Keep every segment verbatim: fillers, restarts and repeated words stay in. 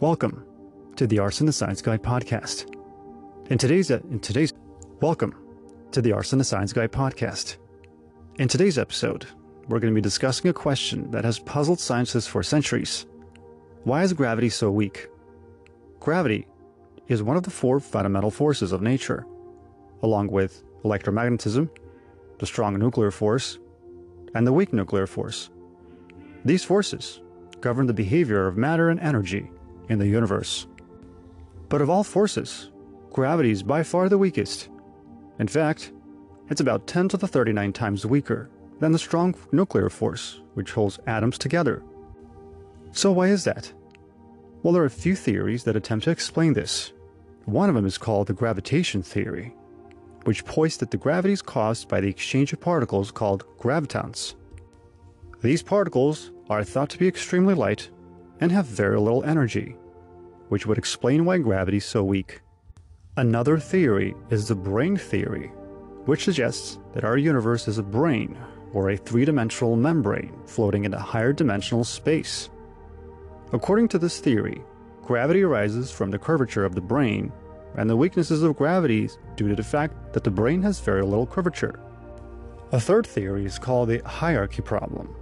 Welcome to the Arson the Science Guide Podcast. In today's in today's welcome to the Arson the Science Guide Podcast. In today's episode, we're going to be discussing a question that has puzzled scientists for centuries. Why is gravity so weak? Gravity is one of the four fundamental forces of nature, along with electromagnetism, the strong nuclear force, and the weak nuclear force. These forces govern the behavior of matter and energy in the universe. But of all forces, gravity is by far the weakest. In fact, it's about ten to the thirty-nine times weaker than the strong nuclear force, which holds atoms together. So why is that? Well, there are a few theories that attempt to explain this. One of them is called the gravitation theory, which points that the gravity is caused by the exchange of particles called gravitons. These particles are thought to be extremely light and have very little energy, which would explain why gravity is so weak. Another theory is the brain theory, which suggests that our universe is a brain, or a three-dimensional membrane floating in a higher dimensional space. According to this theory, gravity arises from the curvature of the brain, and the weaknesses of gravity is due to the fact that the brain has very little curvature. A third theory is called the hierarchy problem,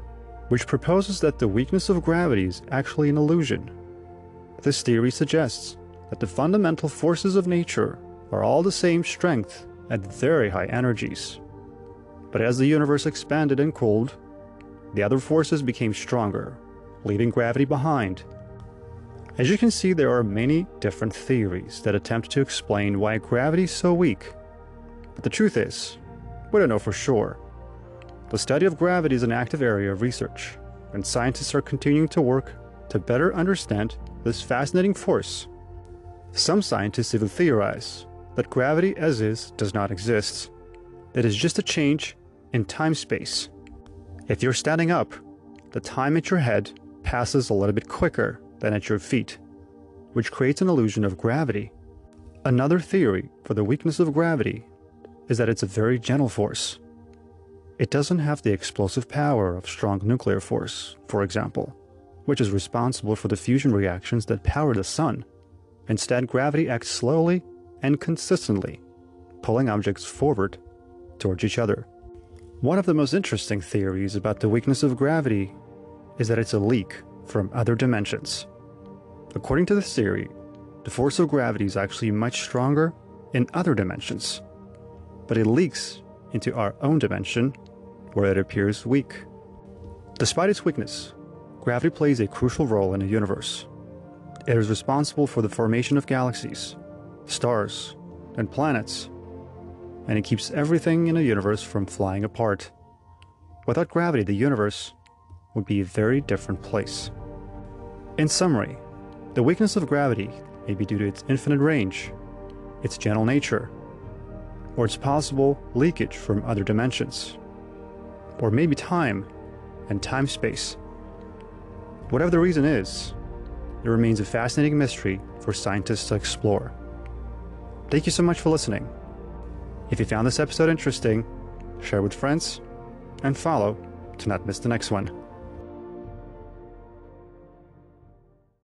which proposes that the weakness of gravity is actually an illusion. This theory suggests that the fundamental forces of nature are all the same strength at very high energies. But as the universe expanded and cooled, the other forces became stronger, leaving gravity behind. As you can see, there are many different theories that attempt to explain why gravity is so weak. But the truth is, we don't know for sure. The study of gravity is an active area of research, and scientists are continuing to work to better understand this fascinating force. Some scientists even theorize that gravity as is does not exist. It is just a change in time-space. If you're standing up, the time at your head passes a little bit quicker than at your feet, which creates an illusion of gravity. Another theory for the weakness of gravity is that it's a very gentle force. It doesn't have the explosive power of strong nuclear force, for example, which is responsible for the fusion reactions that power the sun. Instead, gravity acts slowly and consistently, pulling objects forward towards each other. One of the most interesting theories about the weakness of gravity is that it's a leak from other dimensions. According to this theory, the force of gravity is actually much stronger in other dimensions, but it leaks into our own dimension, where it appears weak. Despite its weakness, gravity plays a crucial role in the universe. It is responsible for the formation of galaxies, stars, and planets, and it keeps everything in the universe from flying apart. Without gravity, the universe would be a very different place. In summary, the weakness of gravity may be due to its infinite range, its gentle nature, or its possible leakage from other dimensions, or maybe time and time-space. Whatever the reason is, it remains a fascinating mystery for scientists to explore. Thank you so much for listening. If you found this episode interesting, share with friends and follow to not miss the next one.